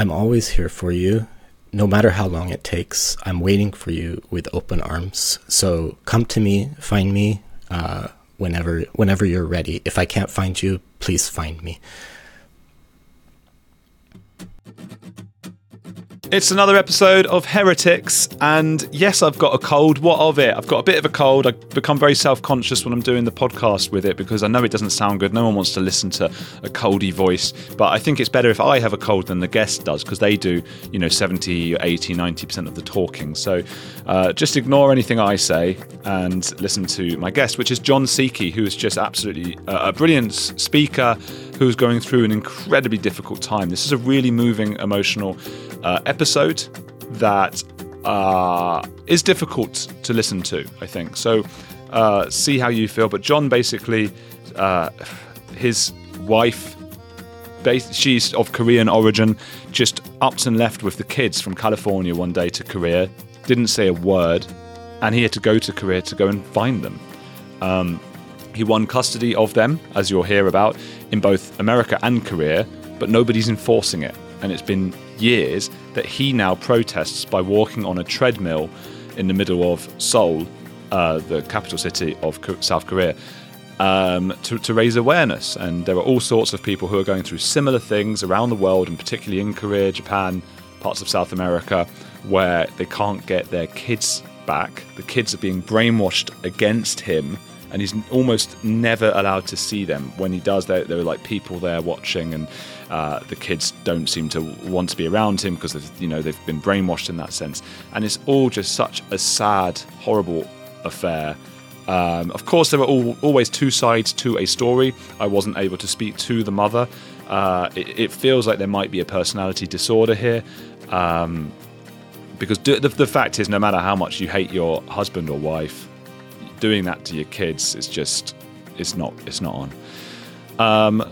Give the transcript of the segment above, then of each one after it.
I'm always here for you. No matter how long it takes, I'm waiting for you with open arms. So come to me, find me whenever you're ready. If I can't find you, please find me. It's another episode of Heretics, and yes, I've got a cold. What of it? I've got a bit of a cold. I become very self-conscious when I'm doing the podcast with it because I know it doesn't sound good. No one wants to listen to a coldy voice, but I think it's better if I have a cold than the guest does because they do, 70, 80, 90% of the talking. So just ignore anything I say and listen to my guest, which is John Sekey, who is just absolutely a brilliant speaker who's going through an incredibly difficult time. This is a really moving, emotional episode that is difficult to listen to, I think. So see how you feel. But John basically, his wife, she's of Korean origin, just upped and left with the kids from California one day to Korea, didn't say a word, and he had to go to Korea to go and find them. He won custody of them, as you'll hear about, in both America and Korea, but nobody's enforcing it. And it's been years that he now protests by walking on a treadmill in the middle of Seoul, the capital city of South Korea, to raise awareness. And there are all sorts of people who are going through similar things around the world, and particularly in Korea, Japan, parts of South America, where they can't get their kids back. The kids are being brainwashed against him, and he's almost never allowed to see them. When he does, there are like people there watching, and the kids don't seem to want to be around him because they've been brainwashed in that sense. And it's all just such a sad, horrible affair. Of course, there are always two sides to a story. I wasn't able to speak to the mother. It feels like there might be a personality disorder here. Because the fact is, no matter how much you hate your husband or wife, doing that to your kids is just, it's not on.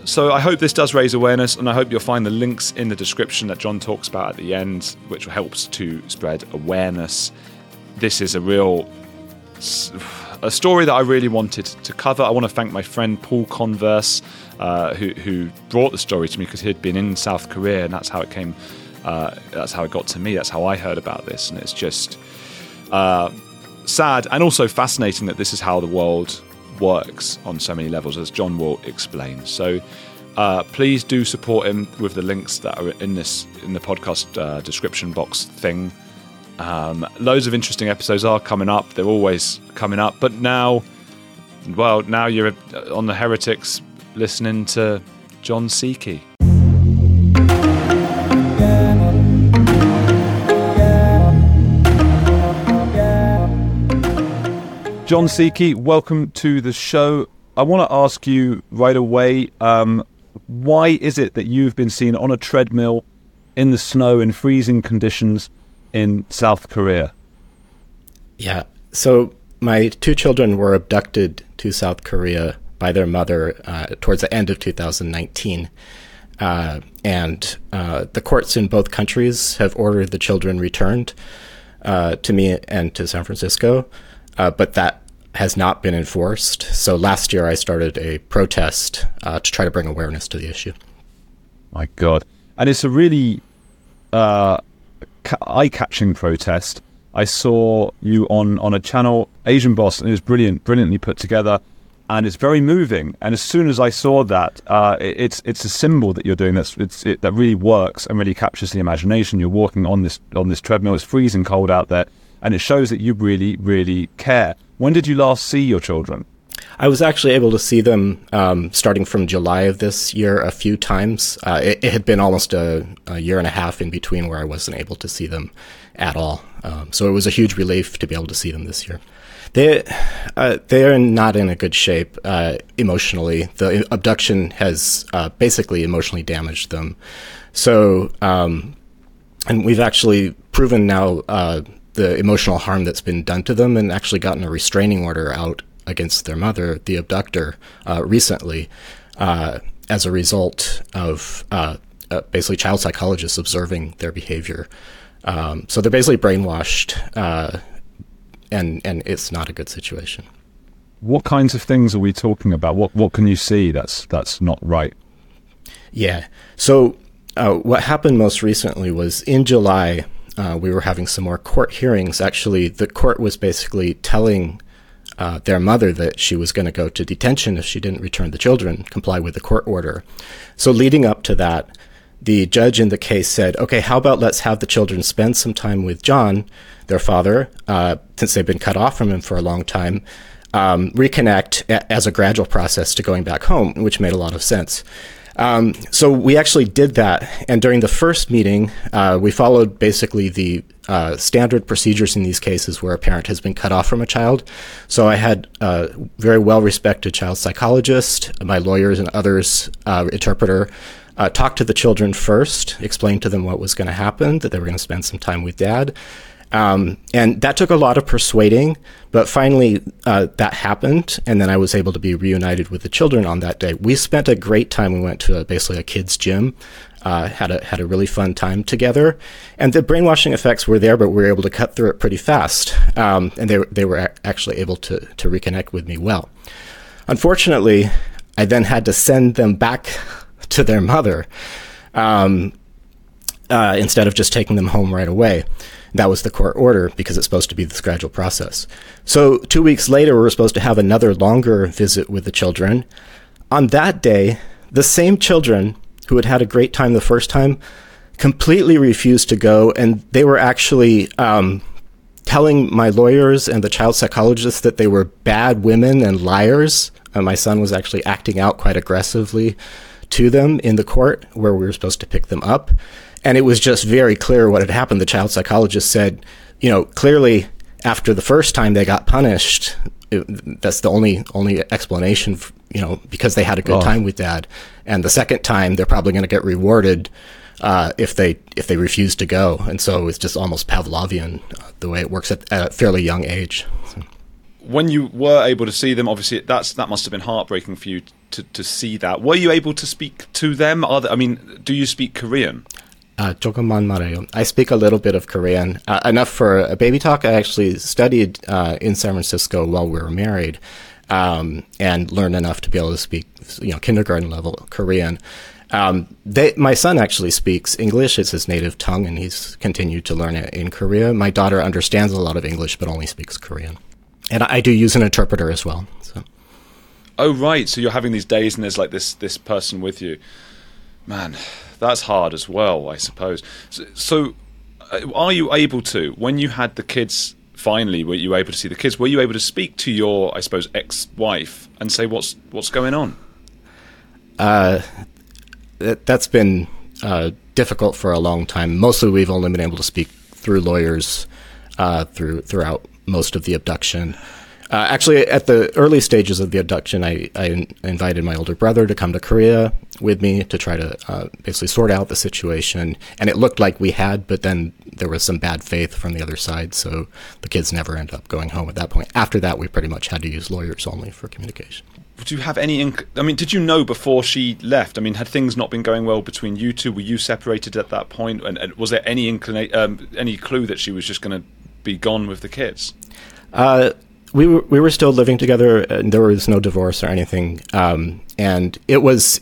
So I hope this does raise awareness, and I hope you'll find the links in the description that John talks about at the end, which helps to spread awareness. This is a story that I really wanted to cover. I want to thank my friend Paul Converse, who brought the story to me because he'd been in South Korea, and that's how it came. That's how it got to me. That's how I heard about this, and it's just sad and also fascinating that this is how the world works on so many levels, as John will explain. So please do support him with the links that are in the podcast description box thing. Loads of interesting episodes are coming up. They're always coming up, but now you're on the Heretics listening to John Sekey. John Sekey, welcome to the show. I want to ask you right away, why is it that you've been seen on a treadmill in the snow in freezing conditions in South Korea? Yeah, so my two children were abducted to South Korea by their mother towards the end of 2019. And the courts in both countries have ordered the children returned to me and to San Francisco. But that has not been enforced. So last year I started a protest to try to bring awareness to the issue. My God. And it's a really eye-catching protest. I saw you on a channel, Asian Boss, and it was brilliantly put together. And it's very moving. And as soon as I saw that, it's a symbol that you're doing that really works and really captures the imagination. You're walking on this treadmill. It's freezing cold out there. And it shows that you really, really care. When did you last see your children? I was actually able to see them starting from July of this year a few times. It had been almost a year and a half in between where I wasn't able to see them at all. So it was a huge relief to be able to see them this year. They're not in a good shape emotionally. The abduction has basically emotionally damaged them. So, and we've actually proven now the emotional harm that's been done to them, and actually gotten a restraining order out against their mother, the abductor, recently, as a result of basically child psychologists observing their behavior. So they're basically brainwashed, and it's not a good situation. What kinds of things are we talking about? What can you see that's not right? Yeah. So What happened most recently was in July, we were having some more court hearings. Actually, the court was basically telling their mother that she was going to go to detention if she didn't return the children, comply with the court order. So leading up to that, the judge in the case said, okay, how about let's have the children spend some time with John, their father, since they've been cut off from him for a long time, reconnect as a gradual process to going back home, which made a lot of sense. So we actually did that. And during the first meeting, we followed basically the standard procedures in these cases where a parent has been cut off from a child. So I had a very well-respected child psychologist, my lawyers and others, interpreter, talk to the children first, explain to them what was going to happen, that they were going to spend some time with dad. And that took a lot of persuading, but finally that happened, and then I was able to be reunited with the children on that day. We spent a great time. We went to basically a kids' gym, had a really fun time together, and the brainwashing effects were there, but we were able to cut through it pretty fast, and they were actually able to reconnect with me well. Unfortunately, I then had to send them back to their mother instead of just taking them home right away. That was the court order because it's supposed to be this gradual process. So 2 weeks later, we were supposed to have another longer visit with the children. On that day, the same children who had had a great time the first time completely refused to go, and they were actually telling my lawyers and the child psychologists that they were bad women and liars. My son was actually acting out quite aggressively to them in the court where we were supposed to pick them up. And it was just very clear what had happened. The child psychologist said, you know, clearly after the first time they got punished, that's the only explanation, you know, because they had a good time with dad. And the second time they're probably going to get rewarded if they refuse to go. And so it's just almost Pavlovian the way it works at a fairly young age. So. When you were able to see them, obviously that must have been heartbreaking for you to see that. Were you able to speak to them? Do you speak Korean? I speak a little bit of Korean, enough for a baby talk. I actually studied in San Francisco while we were married, and learned enough to be able to speak, you know, kindergarten level Korean. My son actually speaks English. It's his native tongue, and he's continued to learn it in Korea. My daughter understands a lot of English, but only speaks Korean. And I do use an interpreter as well. So. Oh, right. So you're having these days and there's like this person with you. Man, that's hard as well, I suppose. So are you able to, when you had the kids finally, were you able to see the kids? Were you able to speak to your, I suppose, ex-wife and say what's going on? That's been difficult for a long time. Mostly we've only been able to speak through lawyers throughout most of the abduction. Actually, at the early stages of the abduction, I invited my older brother to come to Korea with me to try to basically sort out the situation. And it looked like we had, but then there was some bad faith from the other side, so the kids never ended up going home at that point. After that, we pretty much had to use lawyers only for communication. Do you have any... did you know before she left? I mean, had things not been going well between you two? Were you separated at that point? And was there any clue that she was just going to be gone with the kids? We were still living together, and there was no divorce or anything. And it was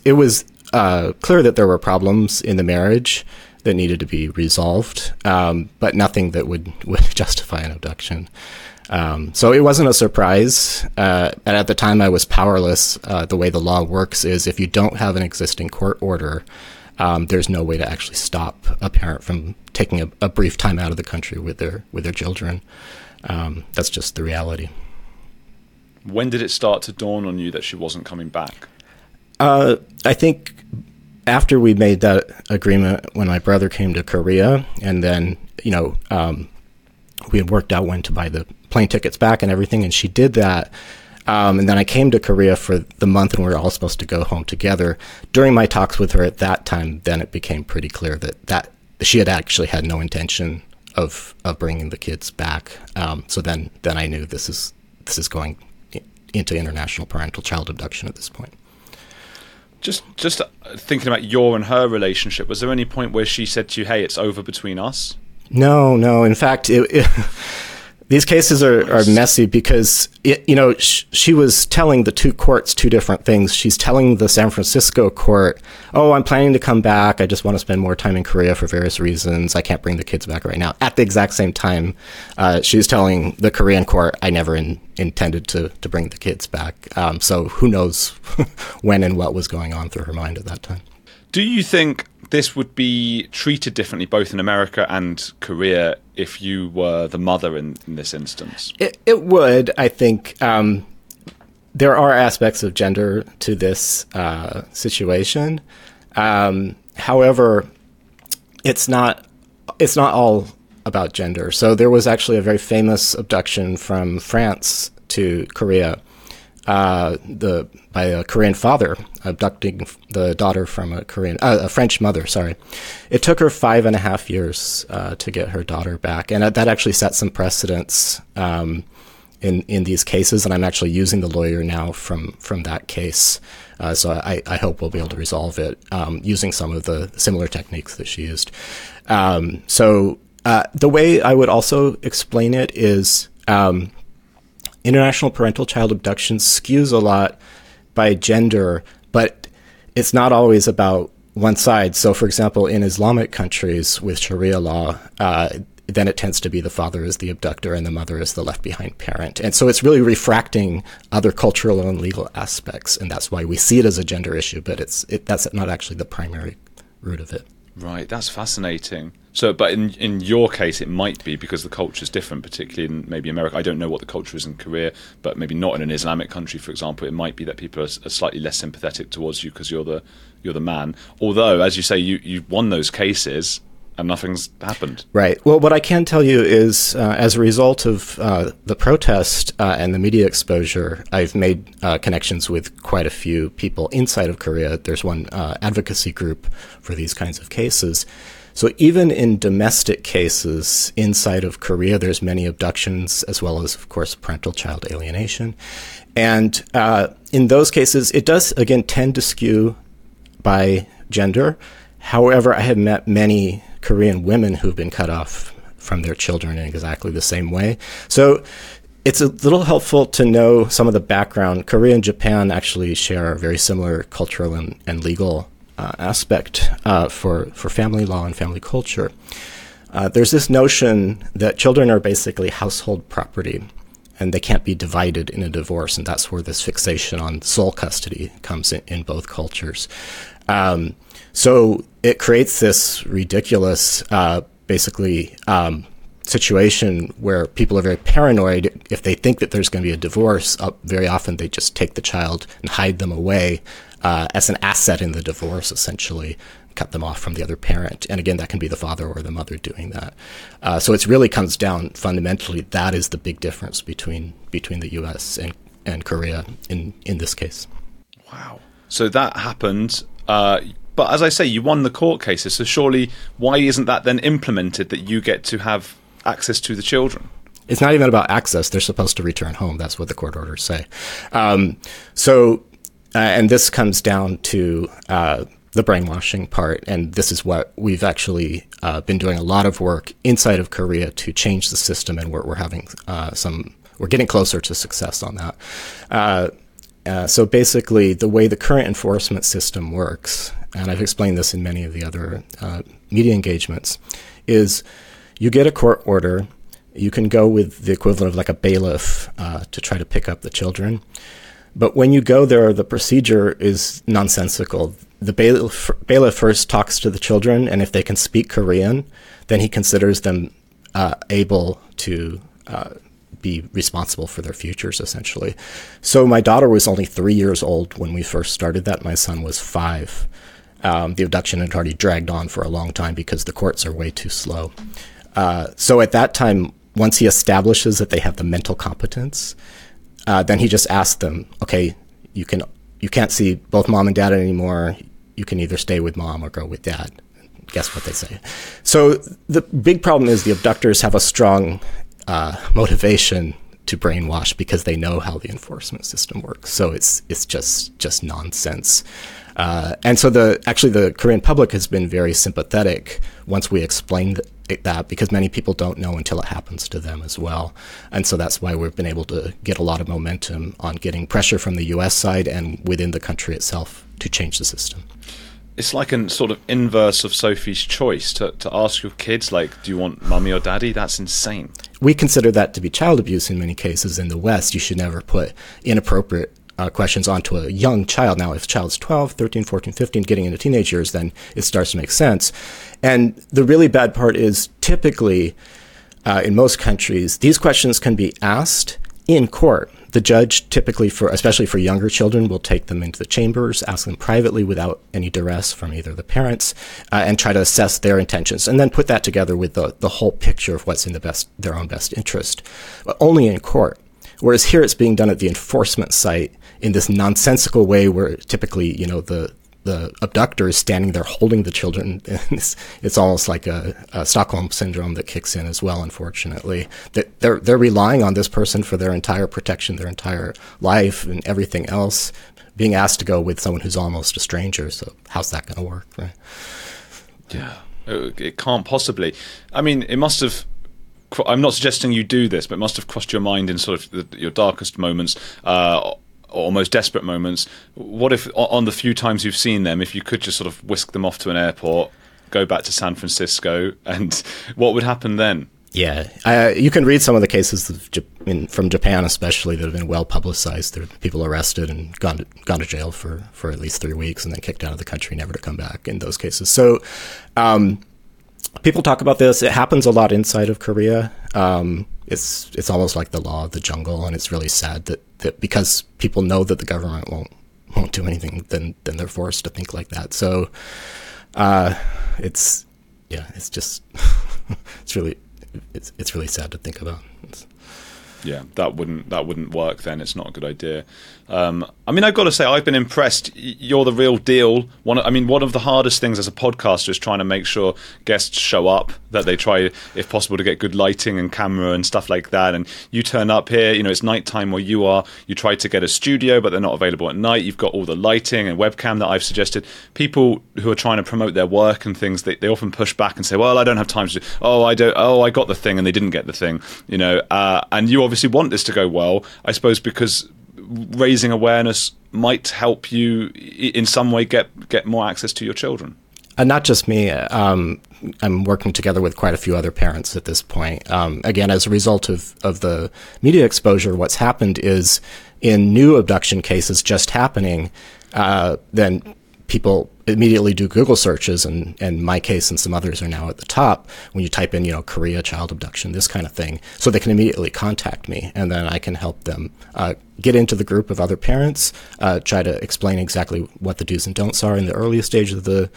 clear that there were problems in the marriage that needed to be resolved, but nothing that would justify an abduction. So it wasn't a surprise. And at the time, I was powerless. The way the law works is if you don't have an existing court order, there's no way to actually stop a parent from taking a brief time out of the country with their children. That's just the reality. When did it start to dawn on you that she wasn't coming back? I think after we made that agreement when my brother came to Korea, and then, you know, we had worked out when to buy the plane tickets back and everything, and she did that. And then I came to Korea for the month, and we were all supposed to go home together. During my talks with her at that time, then it became pretty clear that she had actually had no intention of bringing the kids back. So then I knew this is going into international parental child abduction at this point. Just thinking about your and her relationship, was there any point where she said to you, hey, it's over between us? No. In fact, These cases are messy because, she was telling the two courts two different things. She's telling the San Francisco court, oh, I'm planning to come back. I just want to spend more time in Korea for various reasons. I can't bring the kids back right now. At the exact same time, she's telling the Korean court, I never intended to bring the kids back. So who knows when and what was going on through her mind at that time. Do you think this would be treated differently both in America and Korea if you were the mother in this instance? It would, I think. There are aspects of gender to this situation. However, it's not all about gender. So there was actually a very famous abduction from France to Korea by a Korean father abducting the daughter from a French mother. Sorry, it took her 5.5 years to get her daughter back, and that actually set some precedents in these cases. And I'm actually using the lawyer now from that case, so I hope we'll be able to resolve it using some of the similar techniques that she used. So the way I would also explain it is. International parental child abduction skews a lot by gender, but it's not always about one side. So, for example, in Islamic countries with Sharia law, then it tends to be the father is the abductor and the mother is the left behind parent. And so it's really refracting other cultural and legal aspects. And that's why we see it as a gender issue, but that's not actually the primary root of it. Right. That's fascinating. So, but in your case, it might be because the culture is different, particularly in maybe America. I don't know what the culture is in Korea, but maybe not in an Islamic country, for example. It might be that people are slightly less sympathetic towards you because you're the man. Although, as you say, you won those cases and nothing's happened. Right. Well, what I can tell you is as a result of the protest and the media exposure, I've made connections with quite a few people inside of Korea. There's one advocacy group for these kinds of cases. So even in domestic cases inside of Korea, there's many abductions, as well as, of course, parental child alienation. And in those cases, it does, again, tend to skew by gender. However, I have met many Korean women who've been cut off from their children in exactly the same way. So it's a little helpful to know some of the background. Korea and Japan actually share a very similar cultural and legal aspect for family law and family culture. There's this notion that children are basically household property and they can't be divided in a divorce, and that's where this fixation on sole custody comes in both cultures. So it creates this ridiculous situation where people are very paranoid. If they think that there's going to be a divorce, very often they just take the child and hide them away as an asset in the divorce, essentially, cut them off from the other parent. And again, that can be the father or the mother doing that. So it really comes down fundamentally. That is the big difference between the U.S. and Korea in this case. Wow. So that happened. But as I say, you won the court cases. So surely, why isn't that then implemented that you get to have access to the children? It's not even about access. They're supposed to return home. That's what the court orders say. And this comes down to the brainwashing part, and this is what we've actually been doing a lot of work inside of Korea to change the system, and we're having we're getting closer to success on that. So basically, the way the current enforcement system works, and I've explained this in many of the other media engagements, is you get a court order, you can go with the equivalent of like a bailiff to try to pick up the children. But when you go there, the procedure is nonsensical. The bailiff first talks to the children, and if they can speak Korean, then he considers them able to be responsible for their futures, essentially. So my daughter was only 3 years old when we first started that. My son was 5. The abduction had already dragged on for a long time because the courts are way too slow. So at that time, once he establishes that they have the mental competence, then he just asked them, okay, you can't see both mom and dad anymore. You can either stay with mom or go with dad. Guess what they say. So the big problem is the abductors have a strong motivation to brainwash because they know how the enforcement system works. So it's just nonsense. And so the Korean public has been very sympathetic once we explained that because many people don't know until it happens to them as well. And so that's why we've been able to get a lot of momentum on getting pressure from the US side and within the country itself to change the system. It's like a sort of inverse of Sophie's Choice to ask your kids, like, do you want mummy or daddy? That's insane. We consider that to be child abuse in many cases in the West. You should never put inappropriate questions onto a young child. Now, if the child's 12, 13, 14, 15, getting into teenage years, then it starts to make sense. And the really bad part is typically, in most countries, these questions can be asked in court. The judge typically, especially for younger children, will take them into the chambers, ask them privately without any duress from either the parents, and try to assess their intentions, and then put that together with the whole picture of what's in their own best interest, but only in court. Whereas here it's being done at the enforcement site in this nonsensical way where typically, you know, the abductor is standing there holding the children. And it's almost like a Stockholm syndrome that kicks in as well, unfortunately. That they're relying on this person for their entire protection, their entire life and everything else, being asked to go with someone who's almost a stranger. So how's that going to work, right? Yeah, it can't possibly. I mean, it must have... I'm not suggesting you do this, but it must have crossed your mind in sort of your darkest moments, or most desperate moments. What if, on the few times you've seen them, if you could just sort of whisk them off to an airport, go back to San Francisco, and what would happen then? Yeah, you can read some of the cases from Japan, especially, that have been well publicized. There have been people arrested and gone to jail for at least 3 weeks, and then kicked out of the country, never to come back. In those cases, so. People talk about this. It happens a lot inside of Korea. It's almost like the law of the jungle, and it's really sad that because people know that the government won't do anything, then they're forced to think like that. So it's just it's really sad to think about. Yeah, that wouldn't work then. It's not a good idea. I mean, I've got to say, I've been impressed. You're the real deal. One of the hardest things as a podcaster is trying to make sure guests show up, that they try, if possible, to get good lighting and camera and stuff like that. And you turn up here, you know, it's nighttime where you are. You try to get a studio, but they're not available at night. You've got all the lighting and webcam that I've suggested. People who are trying to promote their work and things, they often push back and say, well, I don't have time to do, I got the thing and they didn't get the thing, you know, and you obviously want this to go well, I suppose, because raising awareness might help you in some way get more access to your children. And not just me. I'm working together with quite a few other parents at this point. Again, as a result of the media exposure, what's happened is, in new abduction cases just happening, then people immediately do Google searches, and my case and some others are now at the top when you type in, you know, Korea child abduction, this kind of thing. So they can immediately contact me, and then I can help them get into the group of other parents, try to explain exactly what the do's and don'ts are in the earliest stage of the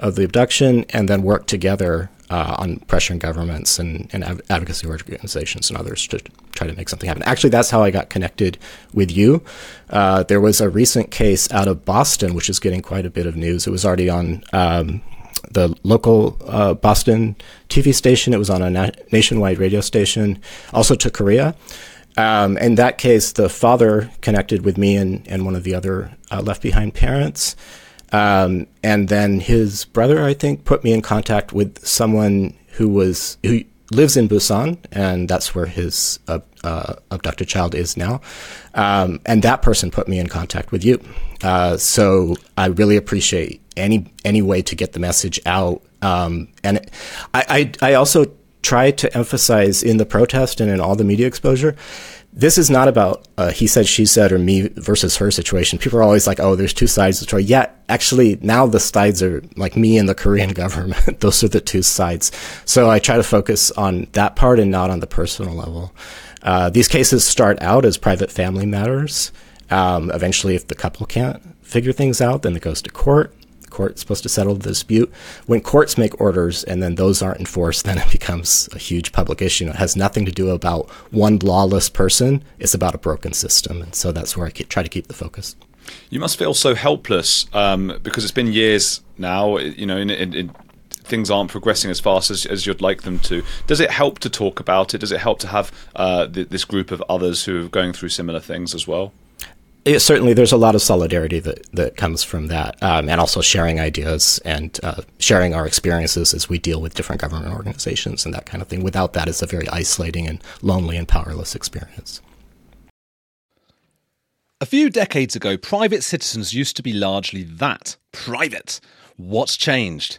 abduction, and then work together on pressuring governments and advocacy organizations and others to try to make something happen. Actually, that's how I got connected with you. There was a recent case out of Boston, which is getting quite a bit of news. It was already on the local Boston TV station. It was on a nationwide radio station, also to Korea. In that case, the father connected with me and one of the other Left Behind parents. And then his brother, I think, put me in contact with someone who lives in Busan, and that's where his abducted child is now. And that person put me in contact with you. So I really appreciate any way to get the message out. And I also try to emphasize in the protest and in all the media exposure, this is not about he said, she said, or me versus her situation. People are always like, oh, there's two sides to the story. Yeah, actually, now the sides are like me and the Korean government. Those are the two sides. So I try to focus on that part and not on the personal level. These cases start out as private family matters. Eventually, if the couple can't figure things out, then it goes to court. The court's supposed to settle the dispute. When courts make orders and then those aren't enforced, then it becomes a huge public issue. It has nothing to do about one lawless person. It's about a broken system. And so that's where I try to keep the focus. You must feel so helpless because it's been years now, you know, in things aren't progressing as fast as you'd like them to. Does it help to talk about it? Does it help to have this group of others who are going through similar things as well? certainly there's a lot of solidarity that comes from that, and also sharing ideas and sharing our experiences as we deal with different government organizations and that kind of thing. Without that, it's a very isolating and lonely and powerless experience. A few decades ago, private citizens used to be largely that, private. What's changed?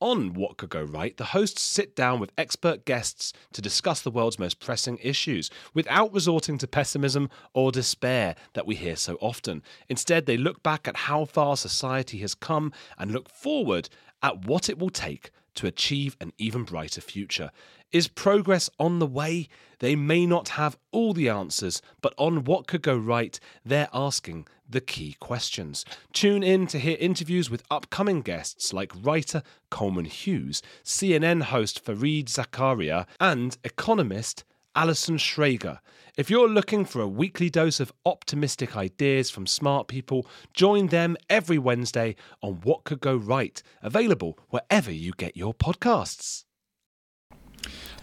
On What Could Go Right, the hosts sit down with expert guests to discuss the world's most pressing issues without resorting to pessimism or despair that we hear so often. Instead, they look back at how far society has come and look forward at what it will take to achieve an even brighter future. Is progress on the way? They may not have all the answers, but on What Could Go Right, they're asking the key questions. Tune in to hear interviews with upcoming guests like writer Coleman Hughes, CNN host Fareed Zakaria, and economist Alison Schrager. If you're looking for a weekly dose of optimistic ideas from smart people, join them every Wednesday on What Could Go Right, available wherever you get your podcasts.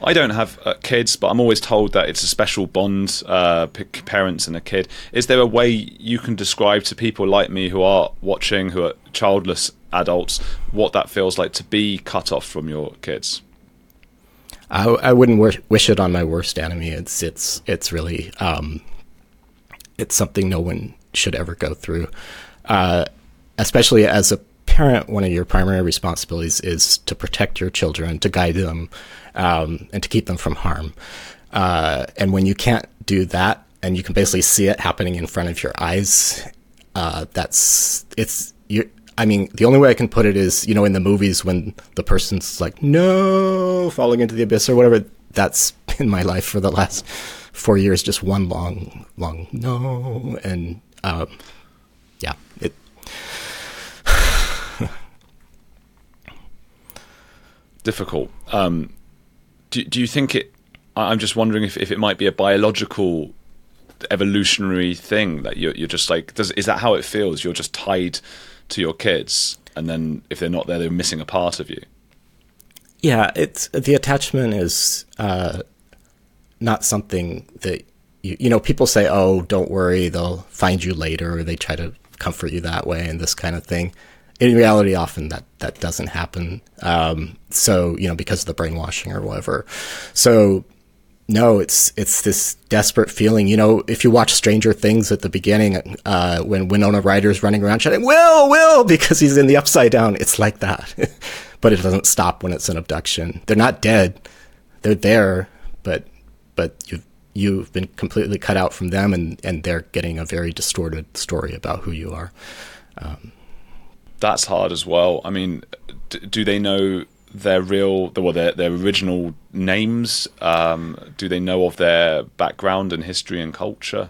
I don't have kids, but I'm always told that it's a special bond, parents and a kid. Is there a way you can describe to people like me who are watching, who are childless adults, what that feels like to be cut off from your kids? I wouldn't wish it on my worst enemy. It's really it's something no one should ever go through, especially as a parent. One of your primary responsibilities is to protect your children, to guide them, and to keep them from harm. And when you can't do that, and you can basically see it happening in front of your eyes, I mean, the only way I can put it is, you know, in the movies when the person's like, no, falling into the abyss or whatever. That's been my life for the last 4 years, just one long no. And difficult. Do you think it, I'm just wondering if it might be a biological evolutionary thing that you're just like, is that how it feels? You're just tied to your kids, and then if they're not there, they're missing a part of you. Yeah, it's the attachment is not something that you know. People say, "Oh, don't worry, they'll find you later," or they try to comfort you that way, and this kind of thing. In reality, often that doesn't happen. So you know, because of the brainwashing or whatever. So. No, it's this desperate feeling. You know, if you watch Stranger Things at the beginning, when Winona Ryder's running around shouting, Will, because he's in the upside down, it's like that. But it doesn't stop when it's an abduction. They're not dead. They're there, but you've been completely cut out from them, and they're getting a very distorted story about who you are. That's hard as well. I mean, do they know their original names? Do they know of their background and history and culture?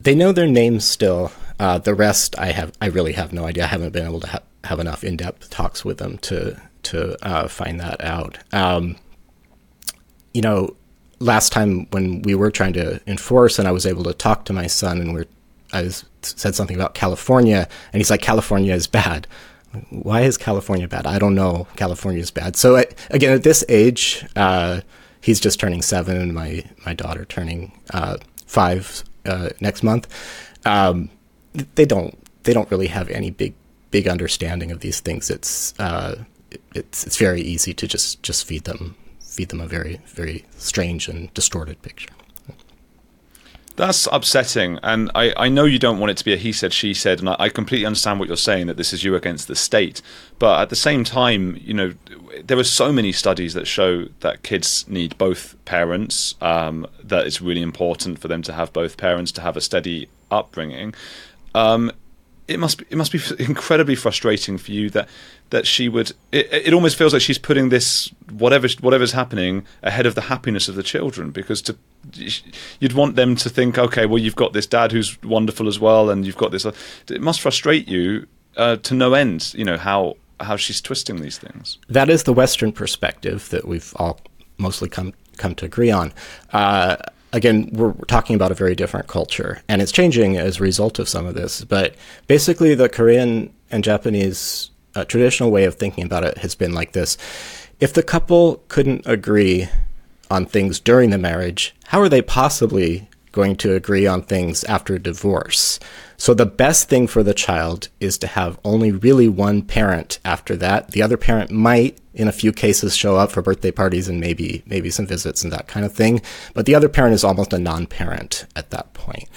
They know their names still. The rest, I really have no idea. I haven't been able to have enough in-depth talks with them to find that out. Last time when we were trying to enforce, and I was able to talk to my son, and I said something about California, and he's like, "California is bad." Why is California bad? I don't know. California is bad. So again, at this age, he's just turning 7, and my daughter turning 5 next month. They don't really have any big understanding of these things. It's very easy to just feed them a very, very strange and distorted picture. That's upsetting, and I know you don't want it to be a he said, she said, and I completely understand what you're saying, that this is you against the state. But at the same time, there are so many studies that show that kids need both parents, that it's really important for them to have both parents to have a steady upbringing. It must be incredibly frustrating for you that she would. It almost feels like she's putting this whatever's happening ahead of the happiness of the children, because you'd want them to think, okay, well, you've got this dad who's wonderful as well, and you've got this. It must frustrate you to no end. How she's twisting these things. That is the Western perspective that we've all mostly come to agree on. Again, we're talking about a very different culture, and it's changing as a result of some of this. But basically, the Korean and Japanese traditional way of thinking about it has been like this. If the couple couldn't agree on things during the marriage, how are they possibly going to agree on things after divorce? So the best thing for the child is to have only really one parent after that. The other parent might, in a few cases, show up for birthday parties and maybe some visits and that kind of thing. But the other parent is almost a non-parent at that point.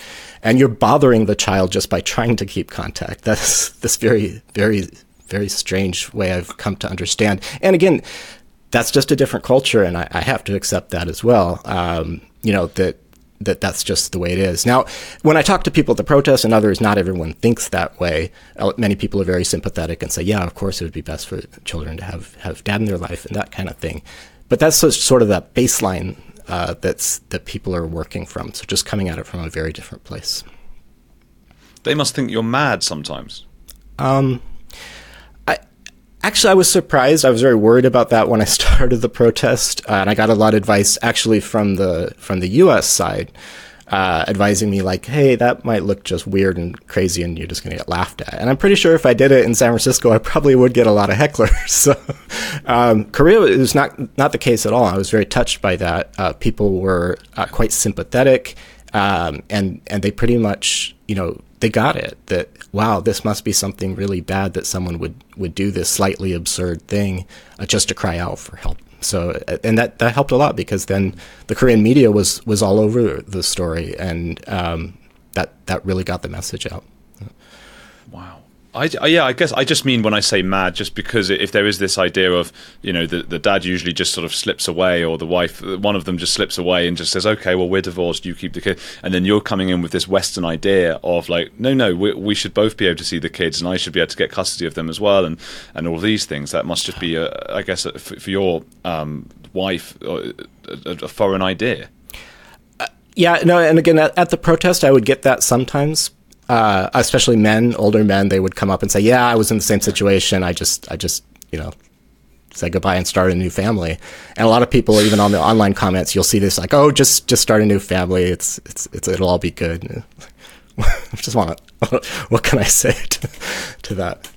And you're bothering the child just by trying to keep contact. That's this very, very, very strange way I've come to understand. And again, that's just a different culture, and I have to accept that as well, that's just the way it is. Now, when I talk to people at the protests and others, not everyone thinks that way. Many people are very sympathetic and say, yeah, of course it would be best for children to have dad in their life and that kind of thing. But that's sort of that baseline that people are working from. So just coming at it from a very different place. They must think you're mad sometimes. Actually, I was surprised. I was very worried about that when I started the protest, and I got a lot of advice actually from the U.S. side, advising me like, "Hey, that might look just weird and crazy, and you're just going to get laughed at." And I'm pretty sure if I did it in San Francisco, I probably would get a lot of hecklers. So Korea is not the case at all. I was very touched by that. People were quite sympathetic, and they pretty much they got it that, wow, this must be something really bad that someone would do this slightly absurd thing just to cry out for help. So, and that helped a lot, because then the Korean media was all over the story, and that really got the message out. Wow. I guess I just mean when I say mad, just because if there is this idea of, the dad usually just sort of slips away, or the wife, one of them just slips away and just says, okay, well, we're divorced, you keep the kid. And then you're coming in with this Western idea of like, no, we should both be able to see the kids, and I should be able to get custody of them as well, and all these things. That must just be, I guess, for your wife, a foreign idea. And again, at the protest, I would get that sometimes. Especially men, older men, they would come up and say, yeah, I was in the same situation. I just, say goodbye and start a new family. And a lot of people, even on the online comments, you'll see this like, oh, just start a new family. It'll all be good. I just what can I say to that?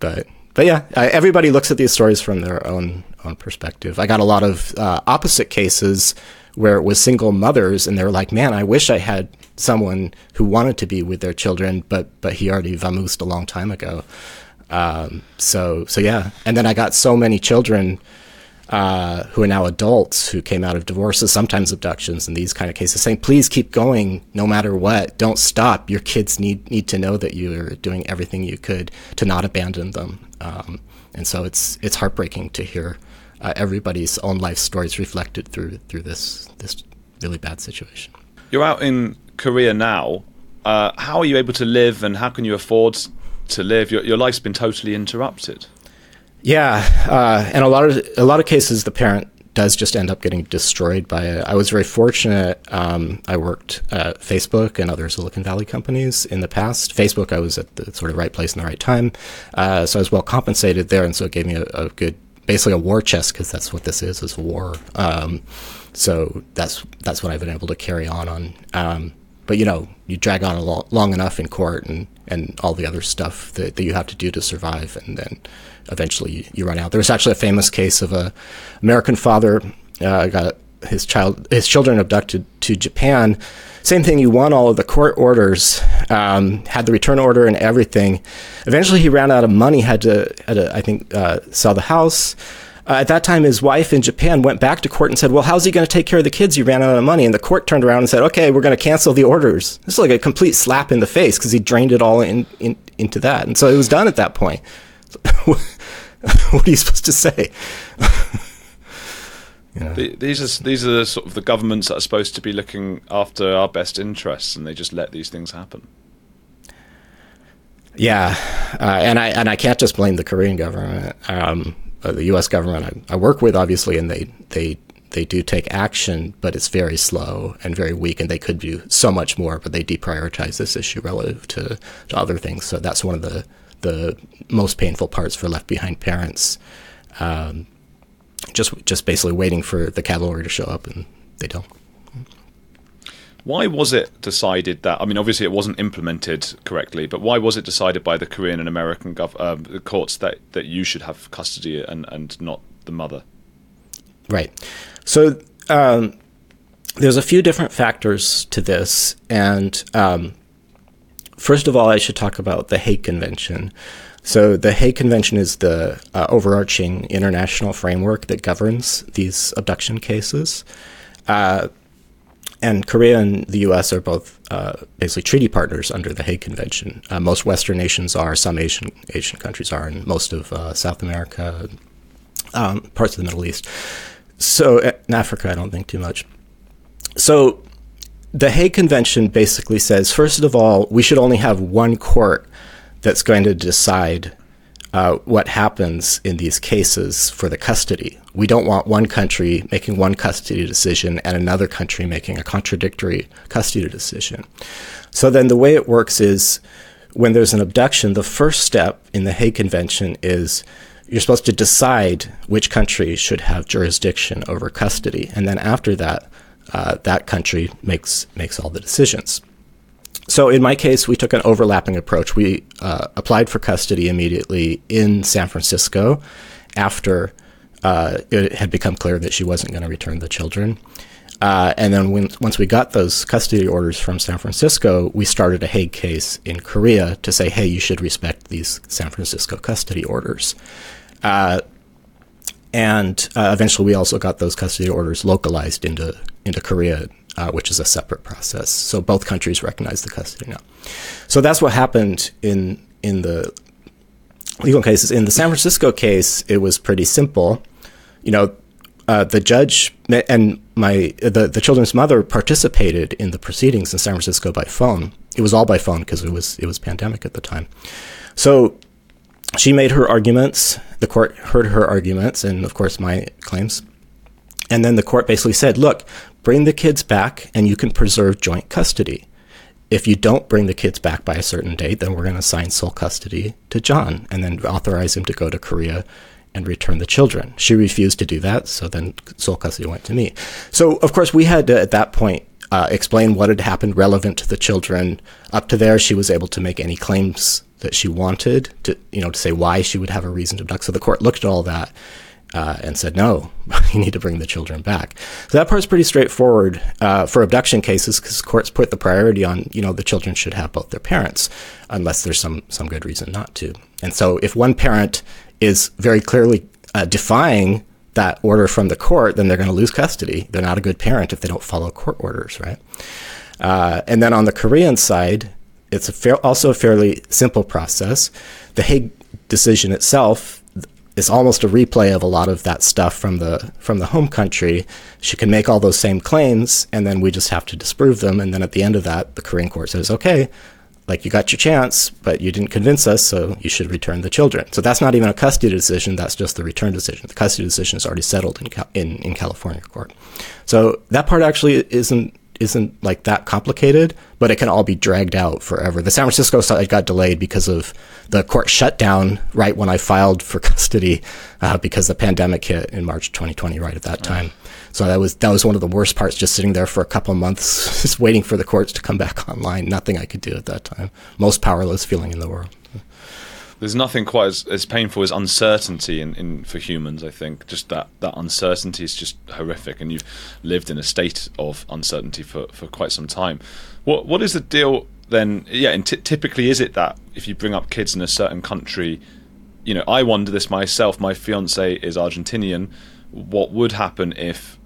But yeah, everybody looks at these stories from their own perspective. I got a lot of opposite cases where it was single mothers, and they were like, man, I wish I had someone who wanted to be with their children, but he already vamoosed a long time ago. So yeah. And then I got so many children who are now adults who came out of divorces, sometimes abductions, and these kind of cases, saying, please keep going no matter what. Don't stop. Your kids need to know that you're doing everything you could to not abandon them. And so it's heartbreaking to hear everybody's own life stories reflected through this really bad situation. You're out in Korea now. How are you able to live, and how can you afford to live? Your life's been totally interrupted. Yeah, and a lot of cases, the parent does just end up getting destroyed by it. I was very fortunate. I worked at Facebook and other Silicon Valley companies in the past. Facebook, I was at the sort of right place and the right time. So I was well compensated there, and so it gave me a good, basically a war chest, because that's what this is war. So that's what I've been able to carry on. But, you know, you drag on long enough in court and all the other stuff that you have to do to survive, and then eventually you run out. There was actually a famous case of a American father got his children abducted to Japan. Same thing, he won all of the court orders, had the return order and everything. Eventually he ran out of money, had to, I think, sell the house. At that time, his wife in Japan went back to court and said, well, how's he going to take care of the kids? You ran out of money. And the court turned around and said, okay, we're going to cancel the orders. This is like a complete slap in the face, because he drained it all into that. And so it was done at that point. What are you supposed to say? Yeah. These are sort of the governments that are supposed to be looking after our best interests, and they just let these things happen. Yeah, and I can't just blame the Korean government. The U.S. government I work with, obviously, and they do take action, but it's very slow and very weak, and they could do so much more, but they deprioritize this issue relative to other things. So that's one of the most painful parts for left behind parents. Just basically waiting for the cavalry to show up, and they don't. Why was it decided that? I mean, obviously it wasn't implemented correctly, but why was it decided by the Korean and American courts that you should have custody and not the mother? Right. So there's a few different factors to this, and first of all, I should talk about the Hague Convention. So the Hague Convention is the overarching international framework that governs these abduction cases. And Korea and the U.S. are both basically treaty partners under the Hague Convention. Most Western nations are, some Asian countries are, and most of South America, parts of the Middle East. So in Africa, I don't think too much. So the Hague Convention basically says, first of all, we should only have one court that's going to decide what happens in these cases for the custody. We don't want one country making one custody decision and another country making a contradictory custody decision. So then the way it works is, when there's an abduction, the first step in the Hague Convention is you're supposed to decide which country should have jurisdiction over custody. And then after that, that country makes all the decisions. So in my case, we took an overlapping approach. We applied for custody immediately in San Francisco after it had become clear that she wasn't going to return the children. And then once we got those custody orders from San Francisco, we started a Hague case in Korea to say, hey, you should respect these San Francisco custody orders. And eventually we also got those custody orders localized into Korea, which is a separate process. So both countries recognize the custody now. So that's what happened in the legal cases. In the San Francisco case, it was pretty simple. You know, the judge and the children's mother participated in the proceedings in San Francisco by phone. It was all by phone because it was pandemic at the time. So she made her arguments. The court heard her arguments and, of course, my claims. And then the court basically said, look, bring the kids back and you can preserve joint custody. If you don't bring the kids back by a certain date, then we're going to assign sole custody to John and then authorize him to go to Korea and return the children. She refused to do that, so then sole custody went to me. So, of course, we had to, at that point, explain what had happened relevant to the children. Up to there, she was able to make any claims that she wanted to say why she would have a reason to abduct. So the court looked at all that and said, no, you need to bring the children back. So that part's pretty straightforward for abduction cases, because courts put the priority on, you know, the children should have both their parents unless there's some good reason not to. And so if one parent is very clearly defying that order from the court, then they're going to lose custody. They're not a good parent if they don't follow court orders, right? And then on the Korean side, it's also a fairly simple process. The Hague decision itself is almost a replay of a lot of that stuff from the home country. She can make all those same claims, and then we just have to disprove them. And then at the end of that, the Korean court says, okay, like, you got your chance, but you didn't convince us, so you should return the children. So that's not even a custody decision. That's just the return decision. The custody decision is already settled in California court. So that part actually isn't like that complicated, but it can all be dragged out forever. The San Francisco side got delayed because of the court shutdown right when I filed for custody, because the pandemic hit in March 2020, right at that time. So that was one of the worst parts, just sitting there for a couple of months, just waiting for the courts to come back online. Nothing I could do at that time. Most powerless feeling in the world. There's nothing quite as painful as uncertainty for humans, I think. Just that uncertainty is just horrific, and you've lived in a state of uncertainty for quite some time. What is the deal then? Yeah, and typically is it that if you bring up kids in a certain country, you know, I wonder this myself. My fiancé is Argentinian. What would happen if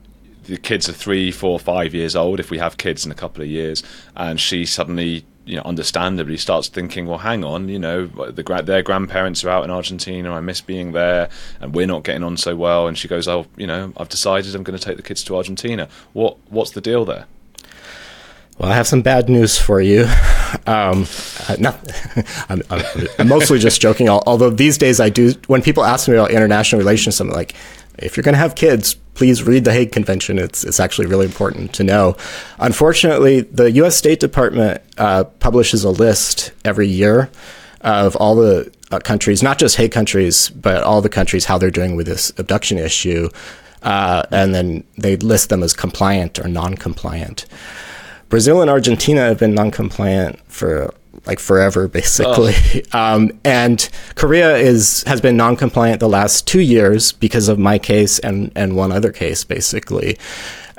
the kids are 3, 4, 5 years old, if we have kids in a couple of years, and she suddenly, you know, understandably starts thinking, well, hang on, you know, their grandparents are out in Argentina, I miss being there, and we're not getting on so well, and she goes, oh, you know, I've decided I'm going to take the kids to Argentina. What's the deal there? Well, I have some bad news for you. I'm mostly just joking, although these days I do, when people ask me about international relations, I'm like, if you're going to have kids, please read the Hague Convention. It's actually really important to know. Unfortunately, the U.S. State Department publishes a list every year of all the countries, not just Hague countries, but all the countries, how they're doing with this abduction issue. And then they list them as compliant or non-compliant. Brazil and Argentina have been non-compliant for like forever, basically. Oh. And Korea has been non-compliant the last 2 years because of my case and one other case, basically.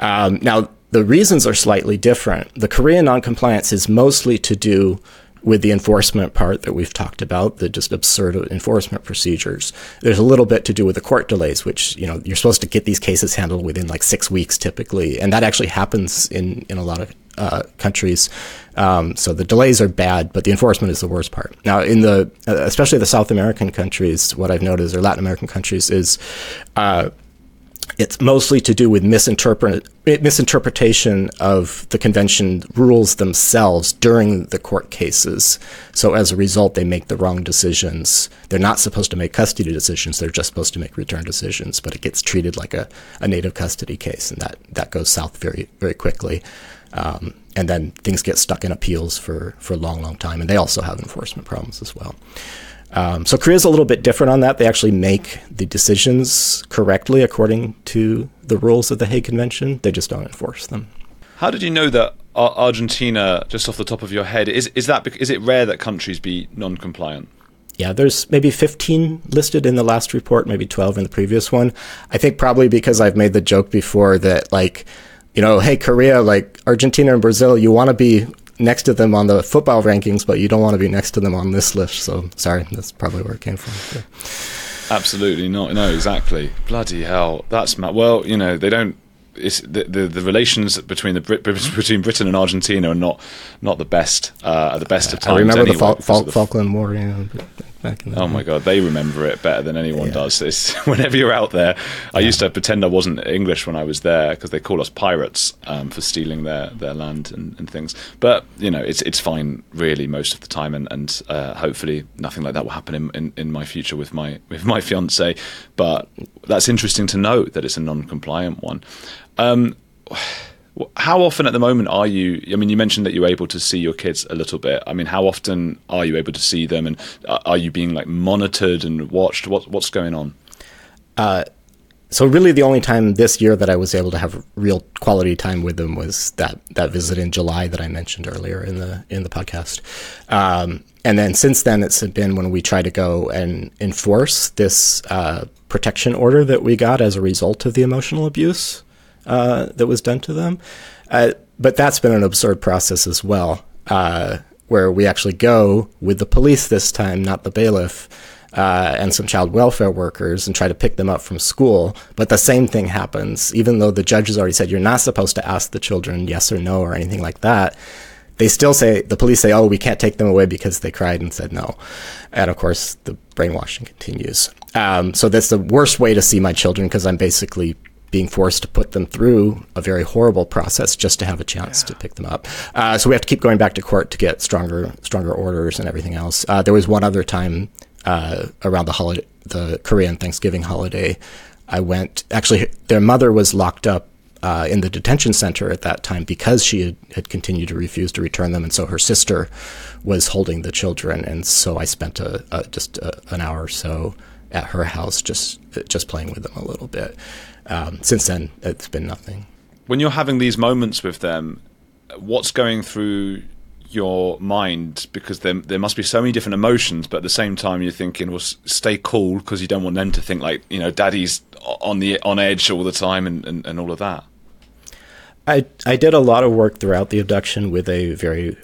Now, the reasons are slightly different. The Korean non-compliance is mostly to do with the enforcement part that we've talked about, the just absurd enforcement procedures. There's a little bit to do with the court delays, which, you know, you're supposed to get these cases handled within like 6 weeks typically, and that actually happens in a lot of countries. So the delays are bad, but the enforcement is the worst part. Now, in the especially the South American countries, what I've noticed, or Latin American countries, is it's mostly to do with misinterpretation of the convention rules themselves during the court cases. So as a result, they make the wrong decisions. They're not supposed to make custody decisions. They're just supposed to make return decisions, but it gets treated like a native custody case, and that goes south very, very quickly. And then things get stuck in appeals for a long, long time, and they also have enforcement problems as well. So Korea's a little bit different on that. They actually make the decisions correctly according to the rules of the Hague Convention. They just don't enforce them. How did you know that Argentina, just off the top of your head, is it rare that countries be non-compliant? Yeah, there's maybe 15 listed in the last report, maybe 12 in the previous one. I think probably because I've made the joke before that, like, you know, hey, Korea, like Argentina and Brazil, you want to be next to them on the football rankings, but you don't want to be next to them on this list. So, sorry, that's probably where it came from. Yeah. Absolutely not. No, exactly. Bloody hell. That's mad. Well, you know, they don't. It's the relations between Britain and Argentina are not the best at the best of times. I remember anyway, the Falkland War, you know, back in the my God, they remember it better than anyone does. It's, whenever you're out there, I used to pretend I wasn't English when I was there because they call us pirates for stealing their land and things. But you know, it's fine really most of the time, and hopefully nothing like that will happen in my future with my fiance. But that's interesting to note that it's a non-compliant one. How often at the moment are you, I mean, you mentioned that you're able to see your kids a little bit. I mean, how often are you able to see them, and are you being like monitored and watched? What's going on? So really the only time this year that I was able to have real quality time with them was that visit in July that I mentioned earlier in the podcast. And then since then, it's been when we try to go and enforce this protection order that we got as a result of the emotional abuse that was done to them. But that's been an absurd process as well, where we actually go with the police this time, not the bailiff, and some child welfare workers, and try to pick them up from school. But the same thing happens, even though the judge has already said you're not supposed to ask the children yes or no or anything like that. They still say, the police say, oh, we can't take them away because they cried and said no. And of course, the brainwashing continues. So that's the worst way to see my children, because I'm basically being forced to put them through a very horrible process just to have a chance to pick them up. So we have to keep going back to court to get stronger orders and everything else. There was one other time around the Korean Thanksgiving holiday. I went, actually, their mother was locked up in the detention center at that time because she had continued to refuse to return them. And so her sister was holding the children. And so I spent an hour or so at her house, just playing with them a little bit. Since then, it's been nothing. When you're having these moments with them, what's going through your mind? Because there must be so many different emotions, but at the same time, you're thinking, well, stay cool, because you don't want them to think like, you know, daddy's on edge all the time and all of that. I did a lot of work throughout the abduction with a very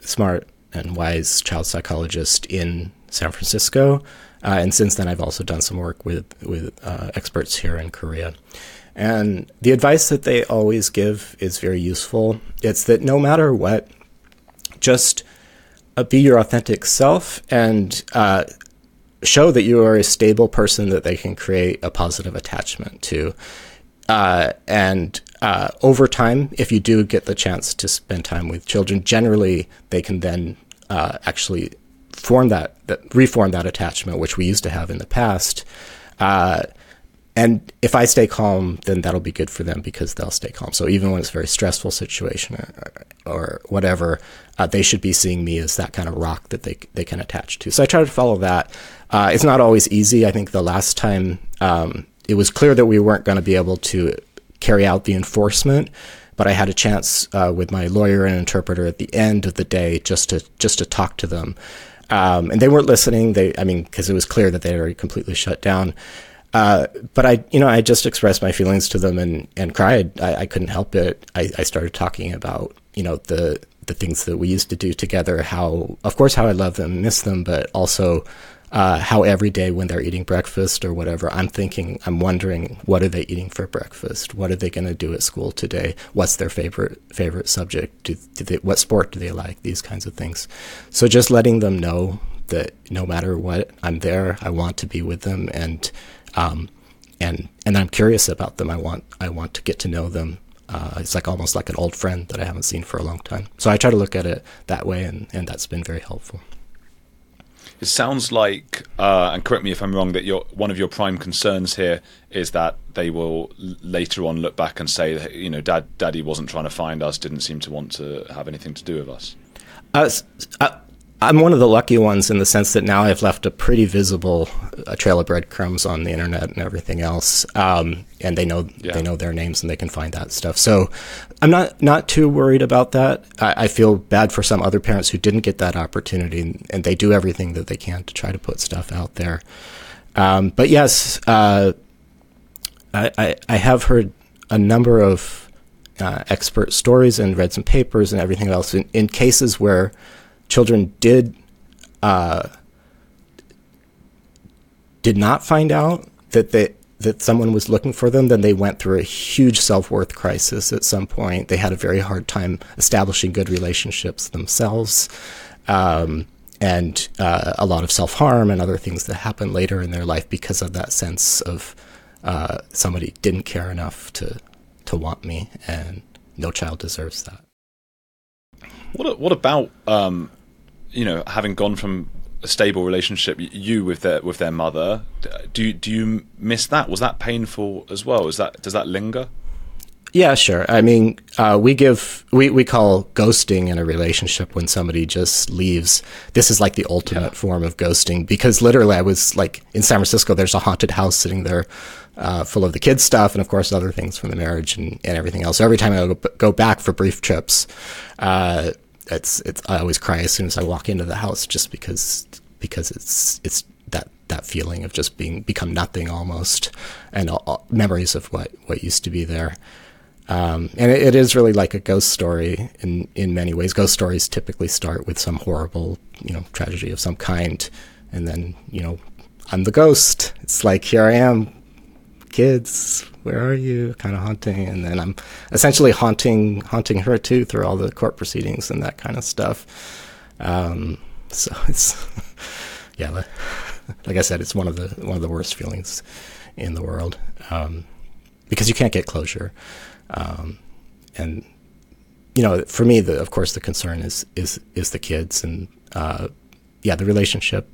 smart and wise child psychologist in San Francisco. And since then, I've also done some work with experts here in Korea. And the advice that they always give is very useful. It's that no matter what, just be your authentic self and show that you are a stable person that they can create a positive attachment to. And over time, if you do get the chance to spend time with children, generally they can then actually form reform that attachment, which we used to have in the past. And if I stay calm, then that'll be good for them because they'll stay calm. So even when it's a very stressful situation or whatever, they should be seeing me as that kind of rock that they can attach to. So I try to follow that. It's not always easy. I think the last time it was clear that we weren't going to be able to carry out the enforcement, but I had a chance with my lawyer and interpreter at the end of the day just to talk to them. And they weren't listening. Because it was clear that they were completely shut down. But I just expressed my feelings to them and cried. I couldn't help it. I started talking about, the things that we used to do together, how I love them and miss them, but also how every day when they're eating breakfast or whatever, I'm wondering, what are they eating for breakfast? What are they going to do at school today? What's their favorite subject? What sport do they like? These kinds of things. So just letting them know that no matter what, I'm there. I want to be with them, and I'm curious about them. I want to get to know them. It's like almost like an old friend that I haven't seen for a long time. So I try to look at it that way, and that's been very helpful. It sounds like, and correct me if I'm wrong, that one of your prime concerns here is that they will later on look back and say, that, Daddy wasn't trying to find us, didn't seem to want to have anything to do with us. I'm one of the lucky ones in the sense that now I've left a pretty visible trail of breadcrumbs on the internet and everything else, and they know their names and they can find that stuff. So I'm not too worried about that. I feel bad for some other parents who didn't get that opportunity, and they do everything that they can to try to put stuff out there. But yes, I have heard a number of expert stories and read some papers and everything else in cases where children did not find out that someone was looking for them. Then they went through a huge self-worth crisis at some point. They had a very hard time establishing good relationships themselves, and a lot of self-harm and other things that happen later in their life because of that sense of somebody didn't care enough to want me, and no child deserves that. What about having gone from a stable relationship, you with their mother? Do you miss that? Was that painful as well? Does that linger? Yeah, sure. I mean, we call ghosting in a relationship when somebody just leaves. This is like the ultimate form of ghosting, because literally I was like in San Francisco, there's a haunted house sitting there full of the kids' stuff and, of course, other things from the marriage and everything else. So every time I go back for brief trips, I always cry as soon as I walk into the house, just because it's that feeling of just become nothing almost, and all memories of what used to be there. And it is really like a ghost story in many ways. Ghost stories typically start with some horrible, tragedy of some kind, and then, I'm the ghost. It's like, here I am, kids, where are you? Kind of haunting, and then I'm essentially haunting her too through all the court proceedings and that kind of stuff. So it's like I said, it's one of the worst feelings in the world. because you can't get closure. And you know, for me, the, of course, the concern is the kids, and the relationship.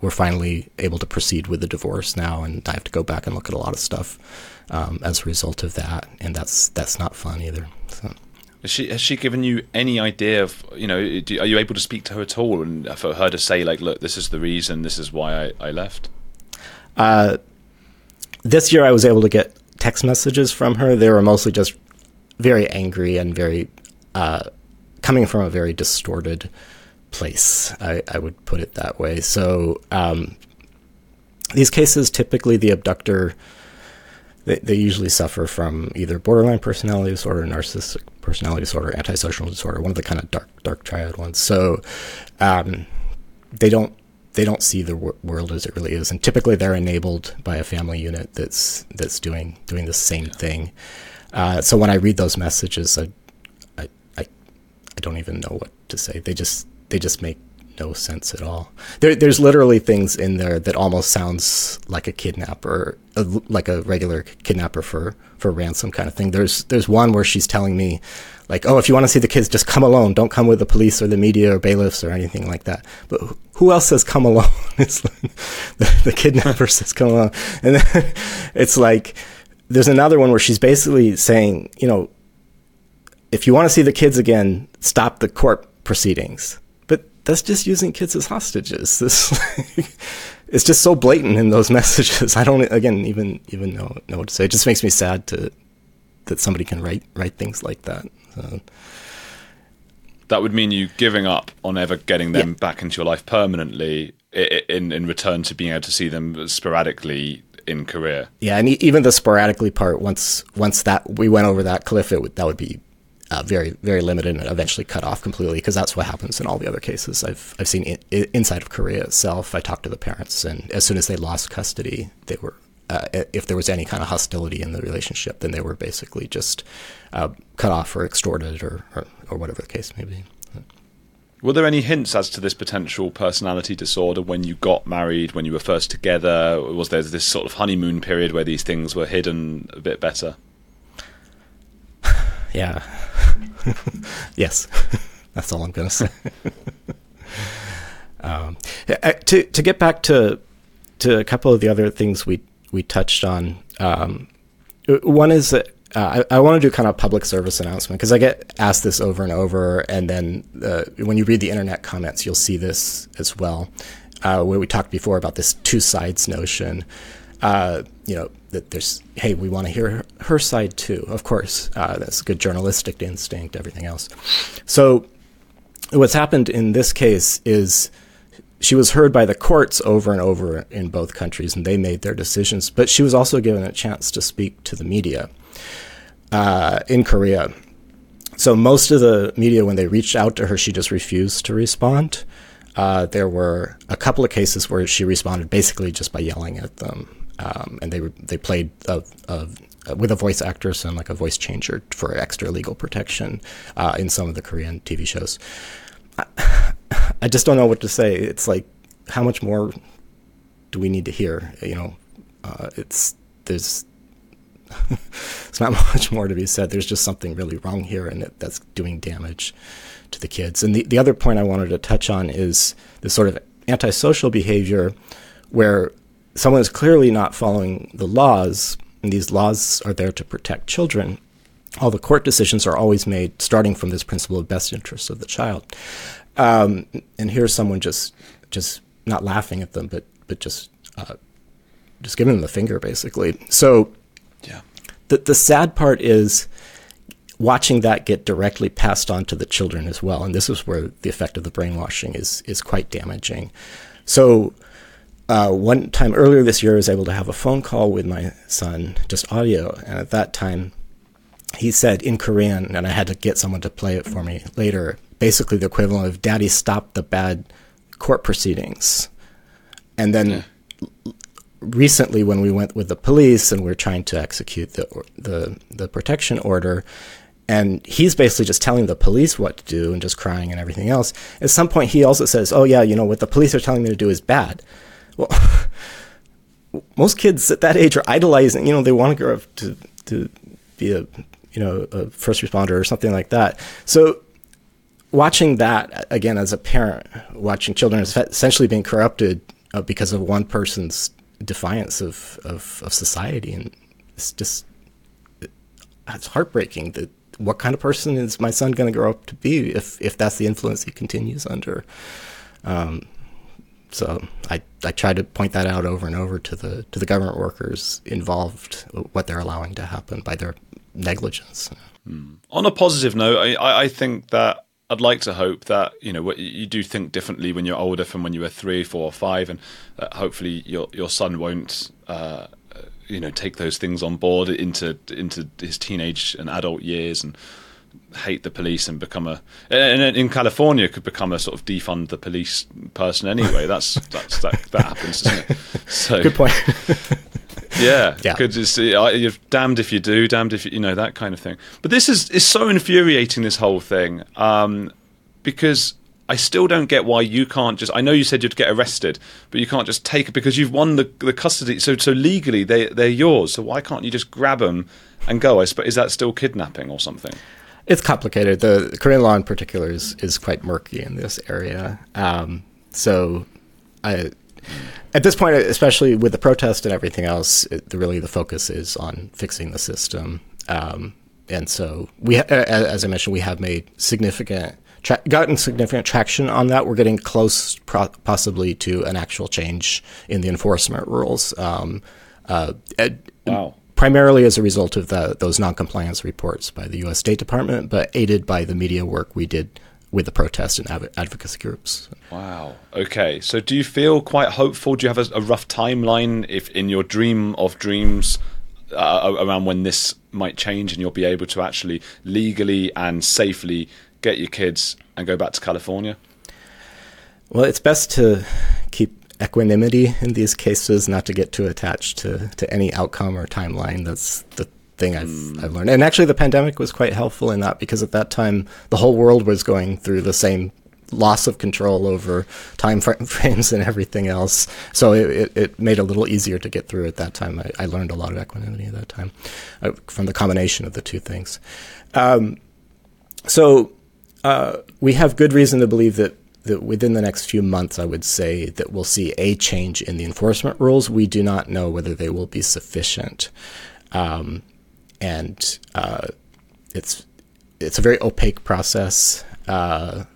We're finally able to proceed with the divorce now, and I have to go back and look at a lot of stuff as a result of that, and that's not fun either. So. Has she given you any idea of, you know, are you able to speak to her at all, and for her to say, like, look, this is the reason, this is why I left? This year I was able to get text messages from her. They were mostly just very angry and very coming from a very distorted place. I would put it that way. So these cases, typically the abductor, they usually suffer from either borderline personality disorder, narcissistic personality disorder, antisocial disorder, one of the kind of dark triad ones. So they don't see the world as it really is, and typically they're enabled by a family unit that's doing the same thing. So when I read those messages, I don't even know what to say. They just make no sense at all. There's literally things in there that almost sounds like a kidnapper, like a regular kidnapper for ransom kind of thing. There's one where she's telling me, like, oh, if you want to see the kids, just come alone. Don't come with the police or the media or bailiffs or anything like that. But who else says come alone? It's like, the kidnapper says come alone. And then it's like, there's another one where she's basically saying, you know, if you want to see the kids again, stop the court proceedings. That's just using kids as hostages. It's just so blatant in those messages. I don't, again, even know what to say. It just makes me sad that somebody can write things like that. So. That would mean you giving up on ever getting them back into your life permanently in return to being able to see them sporadically in Korea. Yeah, and even the sporadically part, once that we went over that cliff, that would be very, very limited, and eventually cut off completely, because that's what happens in all the other cases I've seen inside of Korea itself. I talked to the parents, and as soon as they lost custody, they were if there was any kind of hostility in the relationship, then they were basically just cut off or extorted or whatever the case may be. Were there any hints as to this potential personality disorder when you got married, when you were first together? Was there this sort of honeymoon period where these things were hidden a bit better? Yeah. Yes. That's all I'm going to say. To get back to a couple of the other things we touched on, one is that I want to do kind of a public service announcement, because I get asked this over and over, and then when you read the internet comments, you'll see this as well, where we talked before about this two sides notion. You know, that there's, hey, we want to hear her side too. Of course, that's good journalistic instinct, everything else. So what's happened in this case is she was heard by the courts over and over in both countries, and they made their decisions, but she was also given a chance to speak to the media in Korea. So most of the media, when they reached out to her, she just refused to respond. There were a couple of cases where she responded basically just by yelling at them. And they played with a voice actress and like a voice changer for extra legal protection in some of the Korean TV shows. I just don't know what to say. It's like, how much more do we need to hear? You know, it's not much more to be said. There's just something really wrong here, and that's doing damage to the kids. And the other point I wanted to touch on is this sort of antisocial behavior where someone is clearly not following the laws, and these laws are there to protect children. All the court decisions are always made starting from this principle of best interest of the child. And here's someone just not laughing at them, but just giving them the finger, basically. So yeah. The sad part is watching that get directly passed on to the children as well. And this is where the effect of the brainwashing is quite damaging. So one time earlier this year, I was able to have a phone call with my son, just audio. And at that time, he said in Korean, and I had to get someone to play it for me later, basically the equivalent of, Daddy, stop the bad court proceedings. And then recently when we went with the police and we're trying to execute the protection order, and he's basically just telling the police what to do and just crying and everything else. At some point, he also says, oh, yeah, you know, what the police are telling me to do is bad. Well, most kids at that age are idolizing, you know, they want to grow up to be a, you know, a first responder or something like that. So watching that, again, as a parent, watching children essentially being corrupted because of one person's defiance of society. And it's just, it's heartbreaking that what kind of person is my son going to grow up to be if that's the influence he continues under? So I try to point that out over and over to the government workers involved, what they're allowing to happen by their negligence. On a positive note, I think that I'd like to hope that, you know, you do think differently when you're older from when you were 3, 4, 5, and hopefully your son won't, you know, take those things on board into his teenage and adult years and hate the police and become and in California could become a sort of defund the police person anyway. That happens, doesn't it? So good point. yeah. You're damned if you do, damned if you know, that kind of thing. But this is so infuriating, this whole thing, because I still don't get why you can't just, I know you said you'd get arrested, but you can't just take it because you've won the custody. So legally they're yours. So why can't you just grab them and go? I suppose, is that still kidnapping or something? It's complicated. The Korean law in particular is quite murky in this area. So at this point, especially with the protest and everything else, really the focus is on fixing the system. And so we, as I mentioned, we have made gotten significant traction on that. We're getting close possibly to an actual change in the enforcement rules. Wow. Primarily as a result of those noncompliance reports by the U.S. State Department, but aided by the media work we did with the protest and advocacy groups. Wow. Okay. So do you feel quite hopeful? Do you have a rough timeline, if in your dream of dreams, around when this might change and you'll be able to actually legally and safely get your kids and go back to California? Well, it's best to keep equanimity in these cases, not to get too attached to any outcome or timeline. That's the thing I've learned. And actually the pandemic was quite helpful in that, because at that time the whole world was going through the same loss of control over time frames and everything else. So it made it a little easier to get through at that time. I learned a lot of equanimity at that time from the combination of the two things. So we have good reason to believe that within the next few months, I would say that we'll see a change in the enforcement rules. We do not know whether they will be sufficient. And it's a very opaque process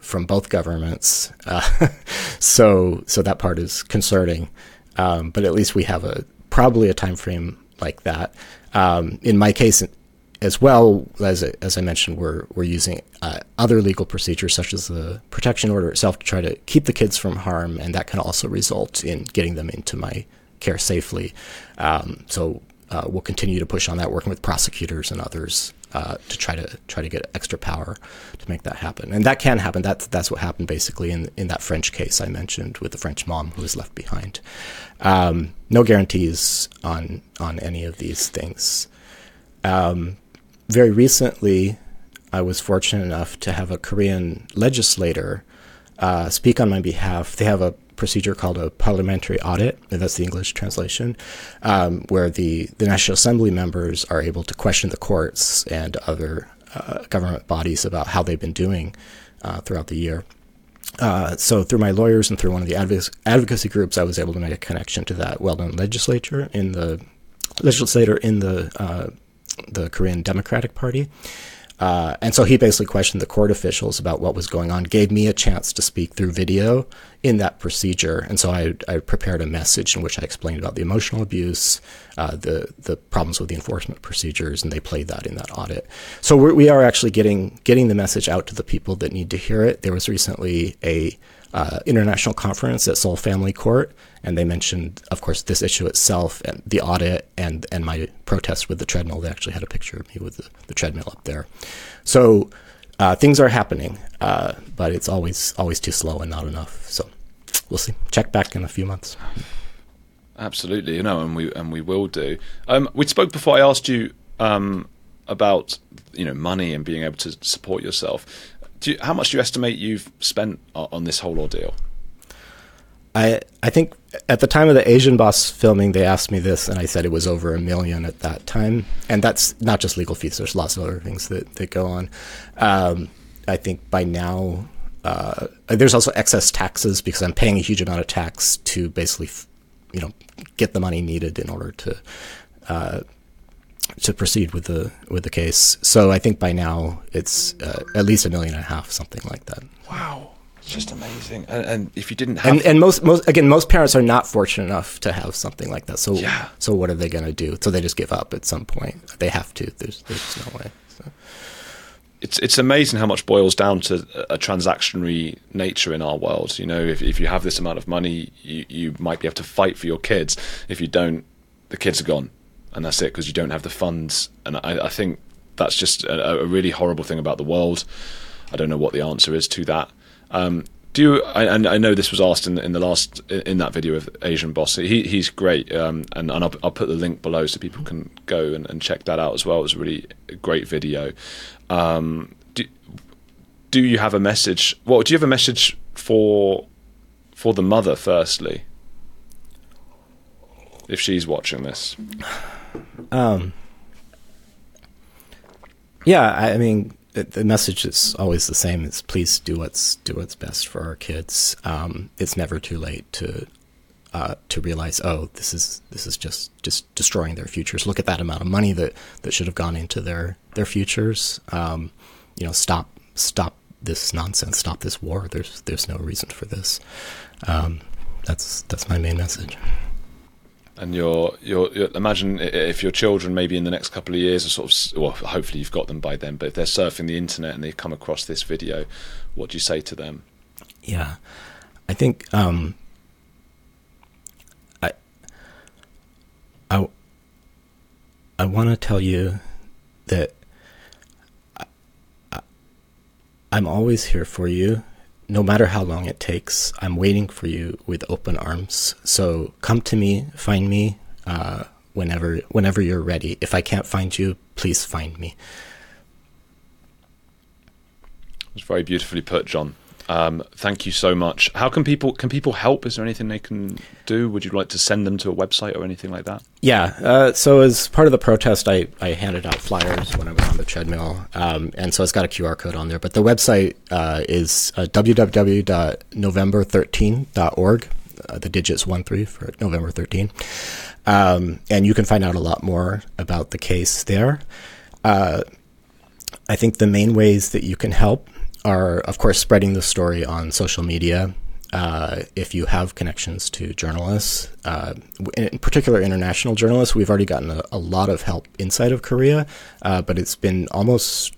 from both governments. So that part is concerning. But at least we have probably a time frame like that. In my case, as well, as I mentioned, we're using other legal procedures such as the protection order itself to try to keep the kids from harm, and that can also result in getting them into my care safely. So we'll continue to push on that, working with prosecutors and others to try to get extra power to make that happen. And that can happen. That's what happened basically in that French case I mentioned with the French mom who was left behind. No guarantees on any of these things. Very recently, I was fortunate enough to have a Korean legislator speak on my behalf. They have a procedure called a parliamentary audit, and that's the English translation, where the National Assembly members are able to question the courts and other government bodies about how they've been doing throughout the year. So through my lawyers and through one of the advocacy groups, I was able to make a connection to that well-known legislator in the Korean Democratic Party. And so he basically questioned the court officials about what was going on, gave me a chance to speak through video in that procedure. And so I prepared a message in which I explained about the emotional abuse, the problems with the enforcement procedures, and they played that in that audit. So we are actually getting the message out to the people that need to hear it. There was recently a international conference at Seoul Family Court, and they mentioned, of course, this issue itself and the audit and my protest with the treadmill. They actually had a picture of me with the treadmill up there. So things are happening, but it's always too slow and not enough. So we'll see. Check back in a few months. Absolutely, you know, and we will do. We spoke before. I asked you about, you know, money and being able to support yourself. How much do you estimate you've spent on this whole ordeal? I think At the time of the Asian Boss filming, they asked me this, and I said it was over $1 million at that time. And that's not just legal fees. There's lots of other things that go on. I think by now, there's also excess taxes because I'm paying a huge amount of tax to basically, get the money needed in order to proceed with the case. So I think by now it's at least $1.5 million, something like that. Wow. Just amazing. And if you didn't have... And most parents are not fortunate enough to have something like that. So yeah. So what are they going to do? So they just give up at some point. They have to. There's no way. So. It's amazing how much boils down to a transactionary nature in our world. If you have this amount of money, you might be able to fight for your kids. If you don't, the kids are gone. And that's it, because you don't have the funds. And I think that's just a really horrible thing about the world. I don't know what the answer is to that. I know this was asked in that video of Asian Boss. He's great, and I'll put the link below so people can go and check that out as well. It was a really great video. Do you have a message? Well, do you have a message for the mother firstly, if she's watching this? Yeah, I mean, the message is always the same. It's please do what's best for our kids. It's never too late to realize, this is just destroying their futures. Look at that amount of money that should have gone into their futures. Stop this nonsense. Stop this war. There's no reason for this. That's my main message. And your imagine if your children maybe in the next couple of years are hopefully you've got them by then, but if they're surfing the internet and they come across this video, what do you say to them? Yeah, I think I want to tell you that I'm always here for you. No matter how long it takes, I'm waiting for you with open arms. So come to me, find me whenever you're ready. If I can't find you, please find me. It was very beautifully put, John. Thank you so much. How can people help? Is there anything they can do? Would you like to send them to a website or anything like that? Yeah. So as part of the protest, I handed out flyers when I was on the treadmill. And so it's got a QR code on there, but the website, is www.november13.org, the digits 13 for November 13. And you can find out a lot more about the case there. I think the main ways that you can help are, of course, spreading the story on social media. If you have connections to journalists, in particular international journalists, we've already gotten a lot of help inside of Korea, but it's been almost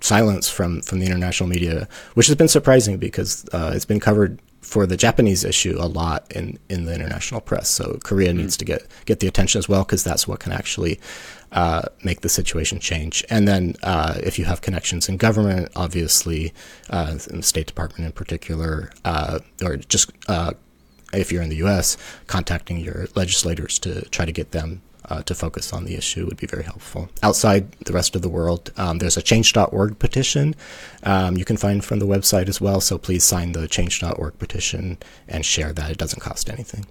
silence from the international media, which has been surprising because it's been covered for the Japanese issue a lot in the international press. So Korea needs to get the attention as well, because that's what can actually make the situation change. And then if you have connections in government, obviously, in the State Department in particular, or just if you're in the U.S., contacting your legislators to try to get them to focus on the issue would be very helpful. Outside the rest of the world, there's a change.org petition you can find from the website as well. So please sign the change.org petition and share that. It doesn't cost anything.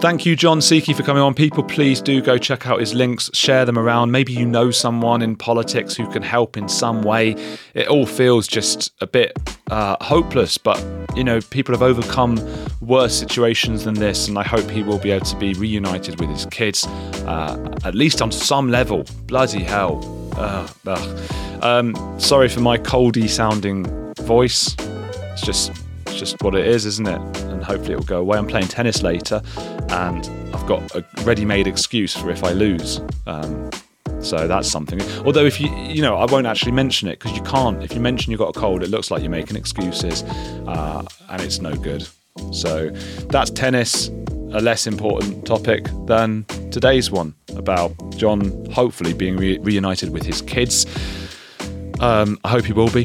Thank you, John Sekey, for coming on. People, please do go check out his links, share them around. Maybe you know someone in politics who can help in some way. It all feels just a bit hopeless, but people have overcome worse situations than this, and I hope he will be able to be reunited with his kids, at least on some level. Bloody hell. Sorry for my coldy-sounding voice. It's just what it is, isn't it? And hopefully it will go away. I'm playing tennis later, and I've got a ready-made excuse for if I lose. So that's something. Although if you I won't actually mention it, because you can't. If you mention you've got a cold, it looks like you're making excuses, and it's no good. So that's tennis, a less important topic than today's one about John hopefully being reunited with his kids. I hope he will be.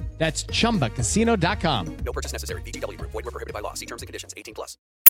That's ChumbaCasino.com. No purchase necessary. VGW Group. Void where prohibited by law. See terms and conditions. 18+.